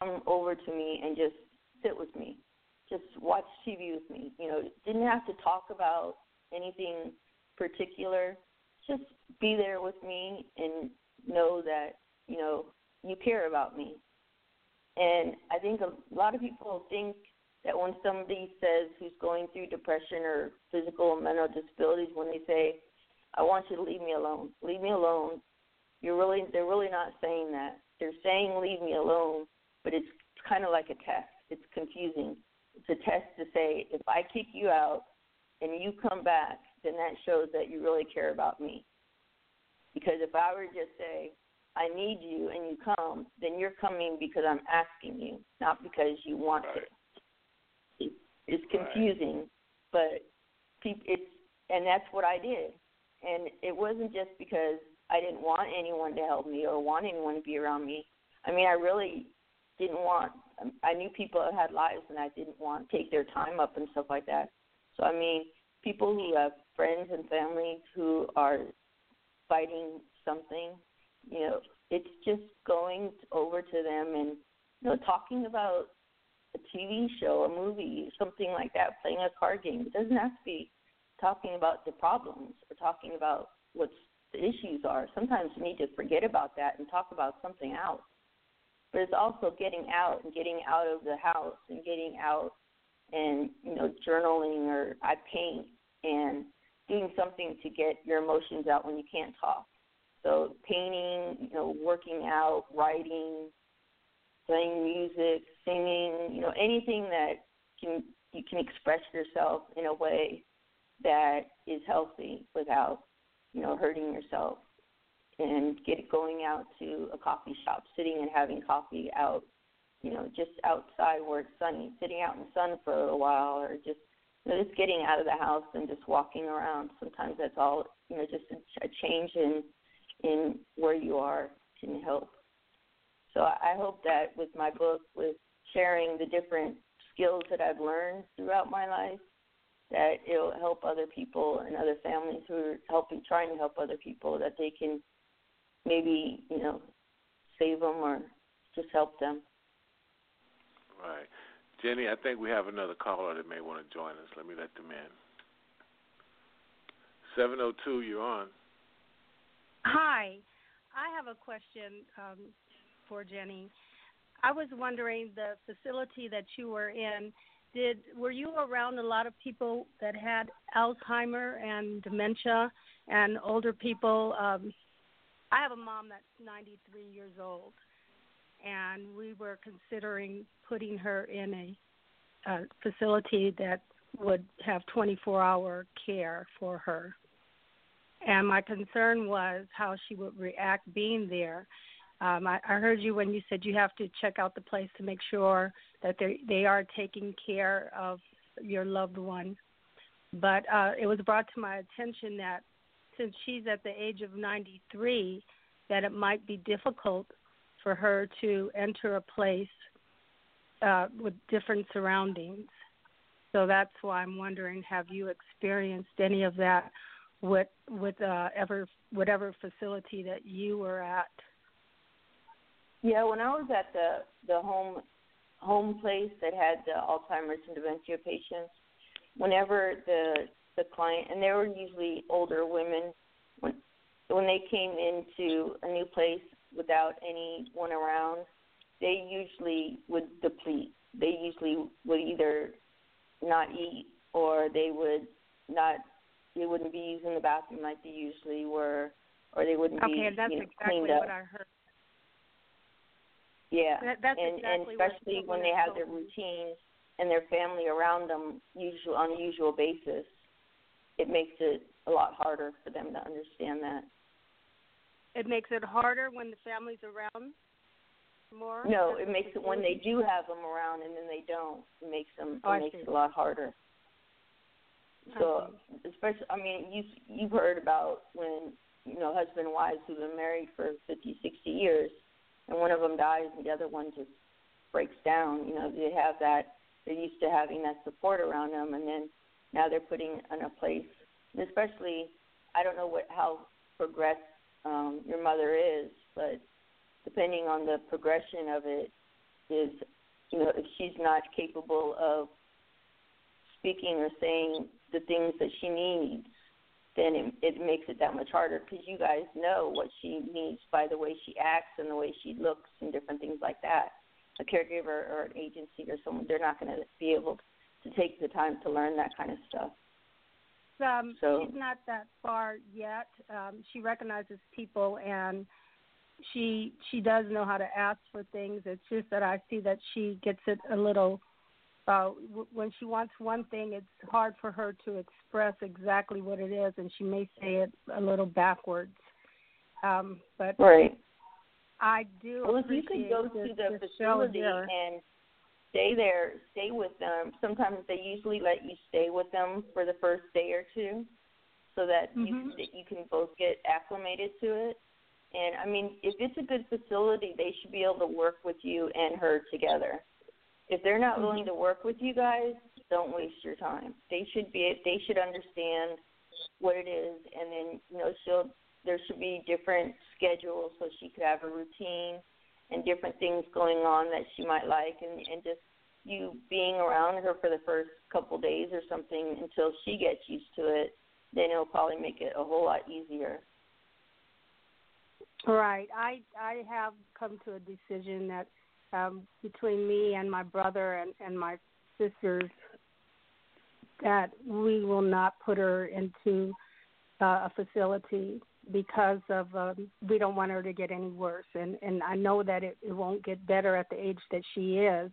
come over to me and just sit with me, just watch T V with me. You know, didn't have to talk about anything particular, just be there with me and know that, you know, you care about me. And I think a lot of people think that when somebody says who's going through depression or physical or mental disabilities, when they say, I want you to leave me alone, leave me alone, you're really, they're really not saying that. They're saying leave me alone, but it's kind of like a test. It's confusing. It's a test to say, if I kick you out and you come back, then that shows that you really care about me. Because if I were to just say, I need you and you come, then you're coming because I'm asking you, not because you want right. to. It, it's confusing, right. but it's, and that's what I did. And it wasn't just because I didn't want anyone to help me or want anyone to be around me. I mean, I really didn't want, I knew people that had lives, and I didn't want to take their time up and stuff like that. So, I mean, people who have friends and family who are fighting something, you know, it's just going over to them and, you know, talking about a T V show, a movie, something like that, playing a card game. It doesn't have to be talking about the problems or talking about what the issues are. Sometimes you need to forget about that and talk about something else. but it's also getting out and getting out of the house and getting out and, you know, journaling, or I paint, and doing something to get your emotions out when you can't talk. So painting, you know, working out, writing, playing music, singing, you know, anything that can you can express yourself in a way that is healthy without, you know, hurting yourself. And get going out to a coffee shop, sitting and having coffee out, you know, just outside where it's sunny, sitting out in the sun for a little while, or just, you know, just getting out of the house and just walking around. Sometimes that's all, you know, just a change in in where you are can help. So I hope that with my book, with sharing the different skills that I've learned throughout my life, that it'll help other people and other families who are helping, trying to help other people, that they can maybe, you know, save them or just help them. Right. Jenny, I think we have another caller that may want to join us. Let me let them in. seven oh two, you're on. Hi. I have a question um, for Jenny. I was wondering, the facility that you were in, did were you around a lot of people that had Alzheimer and dementia and older people? Um, I have a mom that's ninety-three years old, and we were considering putting her in a, a facility that would have twenty-four hour care for her. And my concern was how she would react being there. Um, I, I heard you when you said you have to check out the place to make sure that they they are taking care of your loved one. But uh, it was brought to my attention that since she's at the age of ninety-three, that it might be difficult for her to enter a place uh, with different surroundings. So that's why I'm wondering, have you experienced any of that with with uh, ever whatever facility that you were at? Yeah, when I was at the the home home place that had the Alzheimer's and dementia patients, whenever the the client, and they were usually older women, when when they came into a new place without anyone around, they usually would deplete. They usually would either not eat, or they would not. They wouldn't be using the bathroom like they usually were, or they wouldn't okay, be and that's you know, exactly cleaned up. What I heard. Yeah, that, that's and, exactly and especially what when they have their routine and their family around them usual, on a usual basis, it makes it a lot harder for them to understand that. It makes it harder when the family's around more? No, it makes it when they do have them around and then they don't. It makes them oh, it makes it a lot harder. So, especially, I mean, you've, you've heard about when, you know, husband and wives who've been married for fifty, sixty years, and one of them dies and the other one just breaks down. You know, they have that, they're used to having that support around them, and then now they're putting in a place, and especially, I don't know what how progressed um, your mother is, but depending on the progression of it is, you know, if she's not capable of speaking or saying the things that she needs, then it, it makes it that much harder, because you guys know what she needs by the way she acts and the way she looks and different things like that. A caregiver or an agency or someone, they're not going to be able to take the time to learn that kind of stuff. Um, so, she's not that far yet. Um, she recognizes people, and she she does know how to ask for things. It's just that I see that she gets it a little Uh, w- when she wants one thing, it's hard for her to express exactly what it is, and she may say it a little backwards. Um, but right. I do. Well, if you could go this, to the facility and stay there, stay with them. Sometimes they usually let you stay with them for the first day or two, so that mm-hmm. you that you can both get acclimated to it. And I mean, if it's a good facility, they should be able to work with you and her together. If they're not willing to work with you guys, don't waste your time. They should be. They should understand what it is, and then you know she'll. There should be different schedules so she could have a routine and different things going on that she might like, and, and just you being around her for the first couple days or something until she gets used to it. Then it'll probably make it a whole lot easier. Right. I I have come to a decision that um, between me and my brother and, and my sisters that we will not put her into uh, a facility because of um, we don't want her to get any worse. And, and I know that it, it won't get better at the age that she is,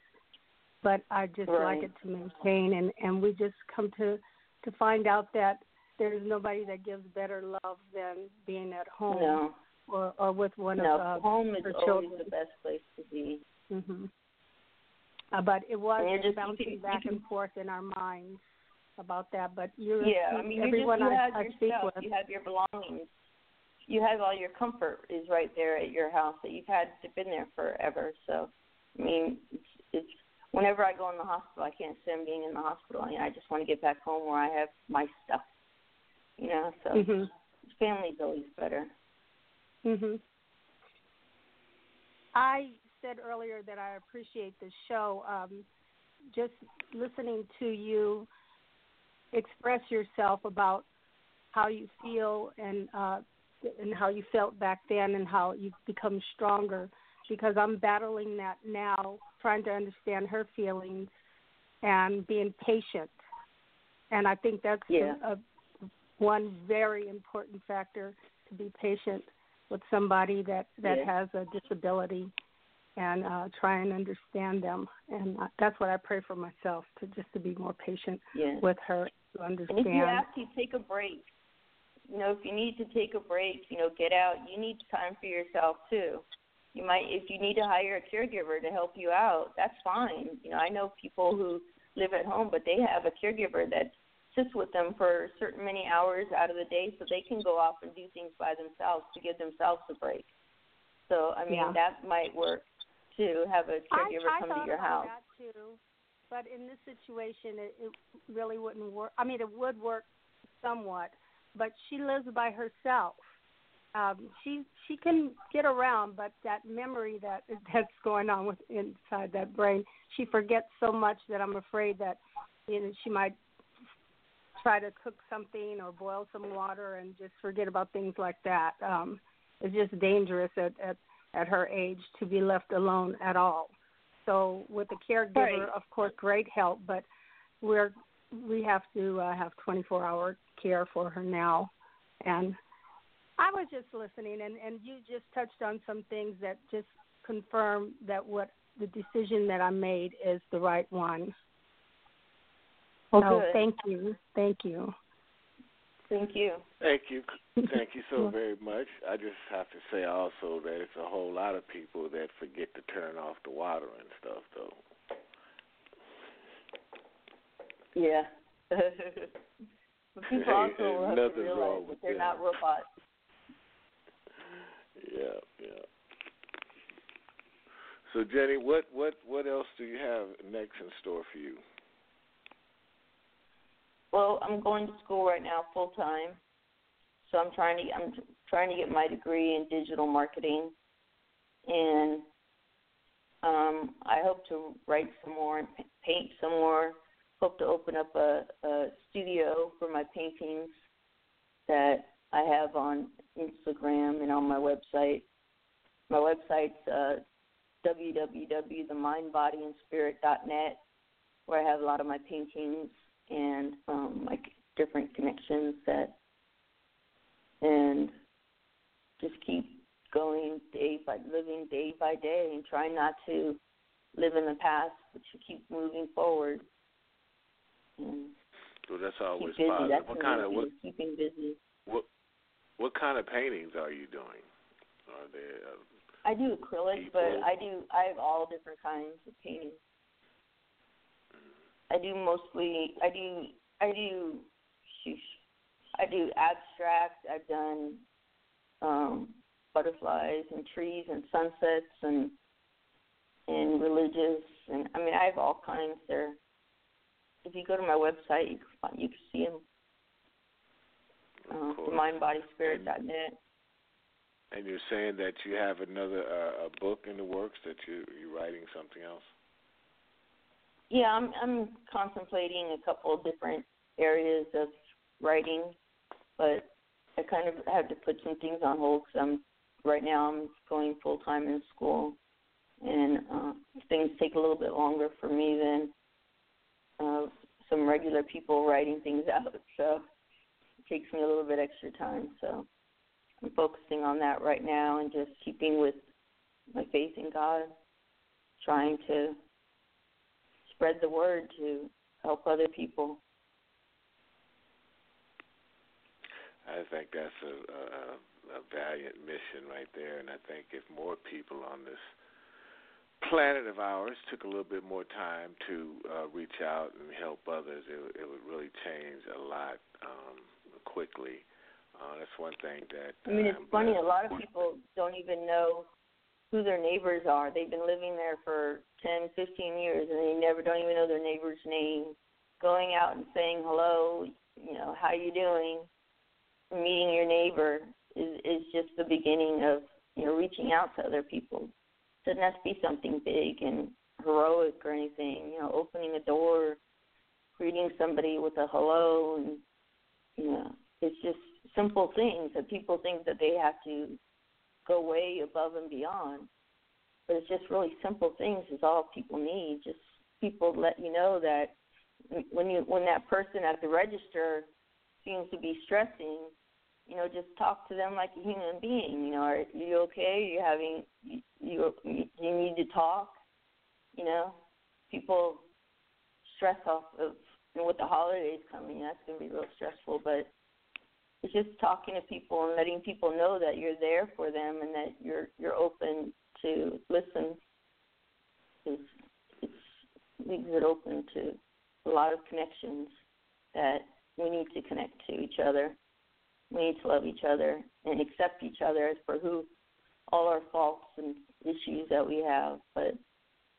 but I just right. like it to maintain. And, and we just come to, to find out that there's nobody that gives better love than being at home. No. Or, or with one no, of uh, home is always the best place to be. Mm-hmm. Uh, but it was just, bouncing you, back you, and forth in our minds about that. But you're, yeah, I mean, everyone you just, you I, I speak yourself, with, you have your belongings, you have all your comfort is right there at your house that you've had been there forever. So, I mean, it's, it's whenever I go in the hospital, I can't stand being in the hospital. I mean, I just want to get back home where I have my stuff. You know, so mm-hmm. family's always better. Mm-hmm. I said earlier that I appreciate the show. Um, just listening to you express yourself about how you feel and uh, and how you felt back then and how you've become stronger, because I'm battling that now, trying to understand her feelings and being patient. And I think that's yeah. a, a, one very important factor, to be patient with somebody that, that yeah. has a disability, and uh, try and understand them. And uh, that's what I pray for myself, to just to be more patient yeah. with her, to understand. And if you have to, take a break. You know, if you need to take a break, you know, get out. You need time for yourself, too. You might, if you need to hire a caregiver to help you out, that's fine. You know, I know people who live at home, but they have a caregiver that sits with them for certain many hours out of the day so they can go off and do things by themselves to give themselves a break. So, I mean, yeah. that might work, to have a caregiver I, I come to your house. I thought about that, too, but in this situation, it, it really wouldn't work. I mean, it would work somewhat, but she lives by herself. Um, she she can get around, but that memory that that's going on with inside that brain, she forgets so much that I'm afraid that, you know, she might try to cook something or boil some water and just forget about things like that. Um, it's just dangerous at, at, at her age to be left alone at all. So with a caregiver, right. of course, great help, but we're, we have to uh, have twenty-four hour care for her now. And I was just listening, and, and you just touched on some things that just confirm that what the decision that I made is the right one. Well, oh, good. Thank you. Thank you. Thank you. Thank you. Thank you so very much. I just have to say also that it's a whole lot of people that forget to turn off the water and stuff, though. Yeah. But people hey, also have to realize that they're them. not robots. Yeah, yeah. So, Jenny, what, what, what else do you have next in store for you? Well, I'm going to school right now full time, so I'm trying to I'm trying to get my degree in digital marketing, and um, I hope to write some more and paint some more. Hope to open up a, a studio for my paintings that I have on Instagram and on my website. My website's uh, w w w dot the mind body and spirit dot net, where I have a lot of my paintings and um, like different connections that, and just keep going day by living day by day and try not to live in the past, but you keep moving forward. And so that's always positive. That's what kind of what, keeping busy. What what kind of paintings are you doing? Are there? Uh, I do acrylic, people? but I do I have all different kinds of paintings. I do mostly, I do, I do, sheesh, I do abstract, I've done um, butterflies and trees and sunsets and and religious, and I mean, I have all kinds there. If you go to my website, you can, find, you can see them, uh, the mind body spirit dot net. And you're saying that you have another uh, a book in the works, that you, you're writing something else? Yeah, I'm, I'm contemplating a couple of different areas of writing, but I kind of have to put some things on hold because I'm right now I'm going full-time in school, and uh, things take a little bit longer for me than uh, some regular people writing things out. So it takes me a little bit extra time. So I'm focusing on that right now and just keeping with my faith in God, trying to spread the word to help other people. I think that's a, a, a valiant mission right there, and I think if more people on this planet of ours took a little bit more time to uh, reach out and help others, it, it would really change a lot um, quickly. Uh, that's one thing that... Uh, I mean, it's I'm funny. A lot of people don't even know who their neighbors are. They've been living there for ten, fifteen years, and they never don't even know their neighbor's name. Going out and saying hello, you know, how you doing? Meeting your neighbor is, is just the beginning of, you know, reaching out to other people. It doesn't have to be something big and heroic or anything. You know, opening a door, greeting somebody with a hello, and, you know, it's just simple things that people think that they have to go way above and beyond. But it's just really simple things is all people need. Just people let you know that when you when that person at the register seems to be stressing, you know, just talk to them like a human being. You know, are you okay? Are you having, you, you, you need to talk? You know, people stress off of, and with the holidays coming, that's going to be real stressful. But it's just talking to people and letting people know that you're there for them and that you're you're open to listen. It's, it's, leaves it open to a lot of connections that we need to connect to each other. We need to love each other and accept each other as for who, all our faults and issues that we have, but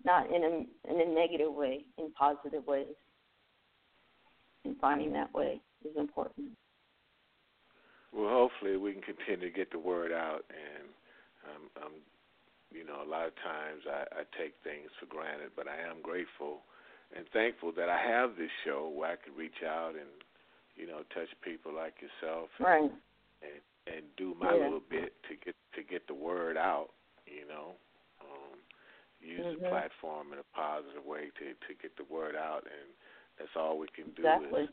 not in a, in a negative way, in positive ways. And finding that way is important. Well, hopefully we can continue to get the word out. And, um, um, you know, a lot of times I, I take things for granted, but I am grateful and thankful that I have this show where I can reach out and, you know, touch people like yourself, and, right. and, and do my yeah. little bit to get to get the word out. You know, um, use mm-hmm. the platform in a positive way to, to get the word out, and that's all we can do exactly. is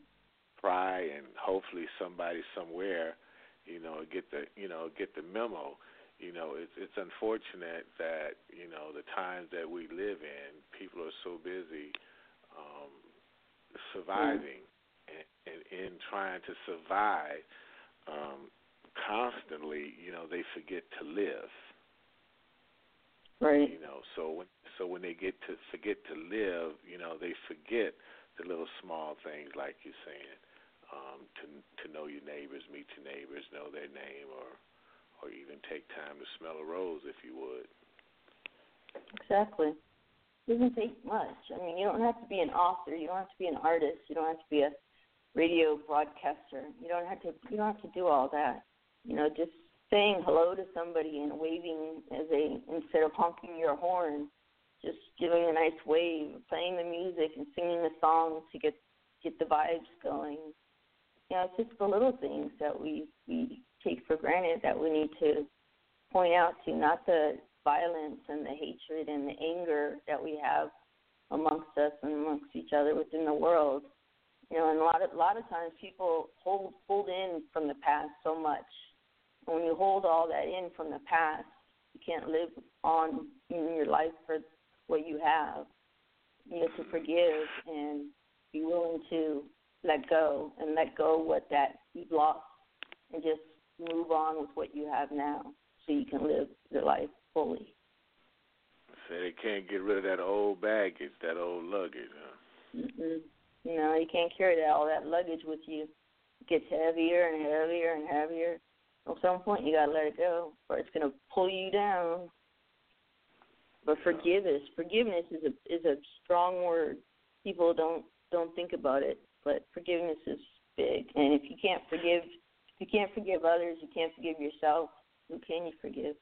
try, and hopefully somebody somewhere, you know, get the you know get the memo. You know, it's it's unfortunate that you know the times that we live in, people are so busy um, surviving. Mm-hmm. And in trying to survive um, constantly, you know, they forget to live. Right. You know, so when, so when they get to forget to live, you know, they forget the little small things like you're saying, um, to to know your neighbors, meet your neighbors, know their name, or or even take time to smell a rose if you would. Exactly. It doesn't take much. I mean, you don't have to be an author. You don't have to be an artist. You don't have to be a radio broadcaster. You don't have to. You don't have to do all that. You know, just saying hello to somebody and waving as a instead of honking your horn, just giving a nice wave, playing the music, and singing a song to get get the vibes going. You know, it's just the little things that we we take for granted that we need to point out to, not the violence and the hatred and the anger that we have amongst us and amongst each other within the world. You know, and a lot of, a lot of times people hold hold in from the past so much. And when you hold all that in from the past, you can't live on in your life for what you have. You have to forgive and be willing to let go and let go what that you've lost and just move on with what you have now so you can live your life fully. So they can't get rid of that old baggage, that old luggage, huh? Mm-hmm. You know, you can't carry that, all that luggage with you. It gets heavier and heavier and heavier. At some point, you got to let it go, or it's going to pull you down. But forgiveness, forgiveness is a is a strong word. People don't don't think about it, but forgiveness is big. And if you can't forgive, if you can't forgive others, you can't forgive yourself. Who can you forgive?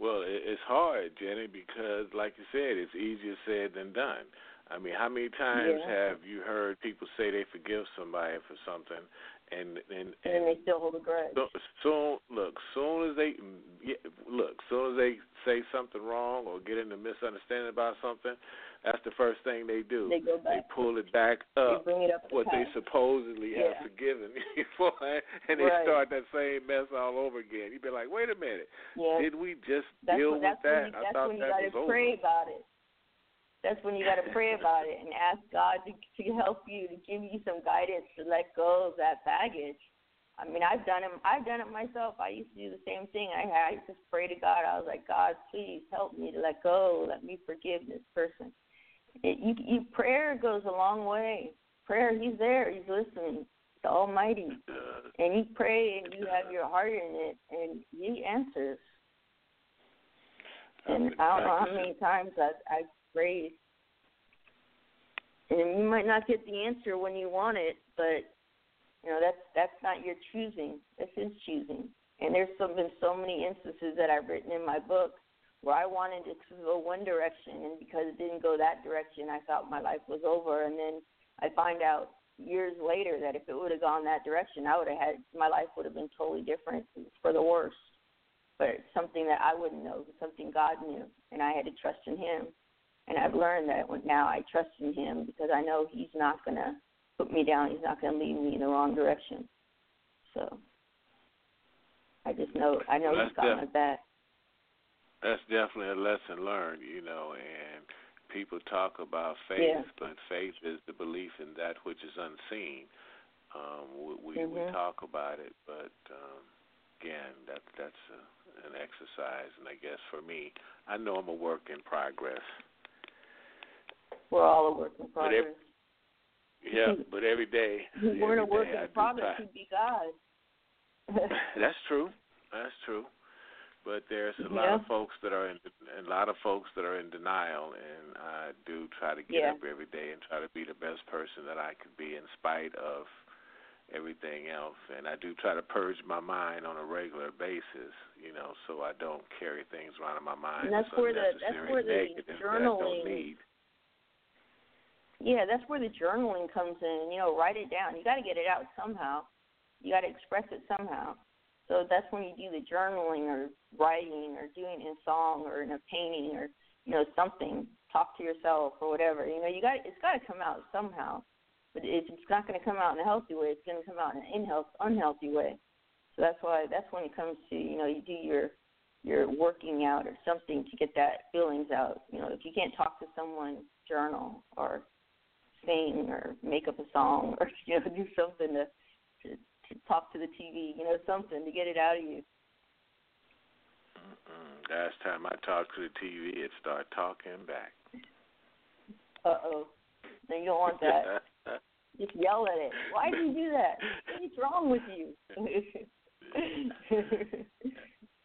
Well, it's hard, Jenny, because like you said, it's easier said than done. I mean, how many times yeah. have you heard people say they forgive somebody for something, And and, and, and they still hold a grudge. So, soon, look, soon as they look, soon as they say something wrong or get into misunderstanding about something, that's the first thing they do. They go back. They pull it back up. They bring it up what they supposedly yeah. have forgiven before, and they right. start that same mess all over again. You'd be like, wait a minute, yeah. did we just that's deal what, with that? You, I thought that was over. That's when you got to pray about it. That's when you got to pray about it and ask God to, to help you, to give you some guidance to let go of that baggage. I mean, I've done it. I've done it myself. I used to do the same thing. I, I used to pray to God. I was like, God, please help me to let go. Let me forgive this person. It, you, you, prayer goes a long way. Prayer, He's there. He's listening. The Almighty. And you pray and you have your heart in it, and He answers. And I don't know how many times I've, I've prayed. And you might not get the answer when you want it, but you know that's that's not your choosing. That's His choosing. And there's some, been so many instances that I've written in my book where I wanted it to go one direction, and because it didn't go that direction, I thought my life was over. And then I find out years later that if it would have gone that direction, I would have had my life would have been totally different for the worse. But it's something that I wouldn't know, something God knew, and I had to trust in Him. And I've learned that now I trust in Him because I know He's not going to put me down. He's not going to lead me in the wrong direction. So I just know I know well, He's got my back. That's definitely a lesson learned, you know, and people talk about faith, yeah. but faith is the belief in that which is unseen. Um, we, mm-hmm. we talk about it, but, um, again, that, that's a, an exercise, and I guess for me, I know I'm a work in progress. We're all a work in progress. But every, yeah, but every day. If you weren't a work in progress, you'd be God. That's true. That's true. But there's a lot yeah. of folks that are in a lot of folks that are in denial, and I do try to get yeah. up every day and try to be the best person that I could be in spite of everything else. And I do try to purge my mind on a regular basis, you know, so I don't carry things around in my mind. And that's where the that's where the journaling. Yeah, that's where the journaling comes in. You know, write it down. You got to get it out somehow. You got to express it somehow. So that's when you do the journaling or writing or doing it in song or in a painting or, you know, something, talk to yourself or whatever. You know, you got it's got to come out somehow, but it's not going to come out in a healthy way. It's going to come out in an unhealthy way. So that's why that's when it comes to, you know, you do your your working out or something to get that feelings out. You know, if you can't talk to someone, journal or sing or make up a song or, you know, do something to, to to talk to the T V, you know, something to get it out of you. Mm-mm. Last time I talked to the T V, it started talking back. Uh-oh. No, you don't want that. Just yell at it. Why do you do that? What's wrong with you? You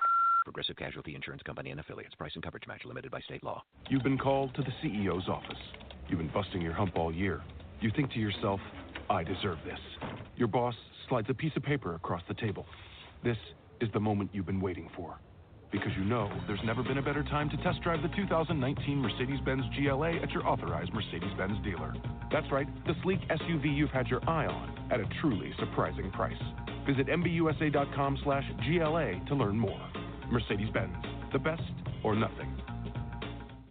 Progressive Casualty Insurance Company and Affiliates. Price and coverage match limited by state law. You've been called to the C E O's office. You've been busting your hump all year. You think to yourself, I deserve this. Your boss slides a piece of paper across the table. This is the moment you've been waiting for. Because you know there's never been a better time to test drive the two thousand nineteen Mercedes-Benz G L A at your authorized Mercedes-Benz dealer. That's right, the sleek S U V you've had your eye on at a truly surprising price. Visit m b u s a dot com slash G L A to learn more. Mercedes-Benz, the best or nothing.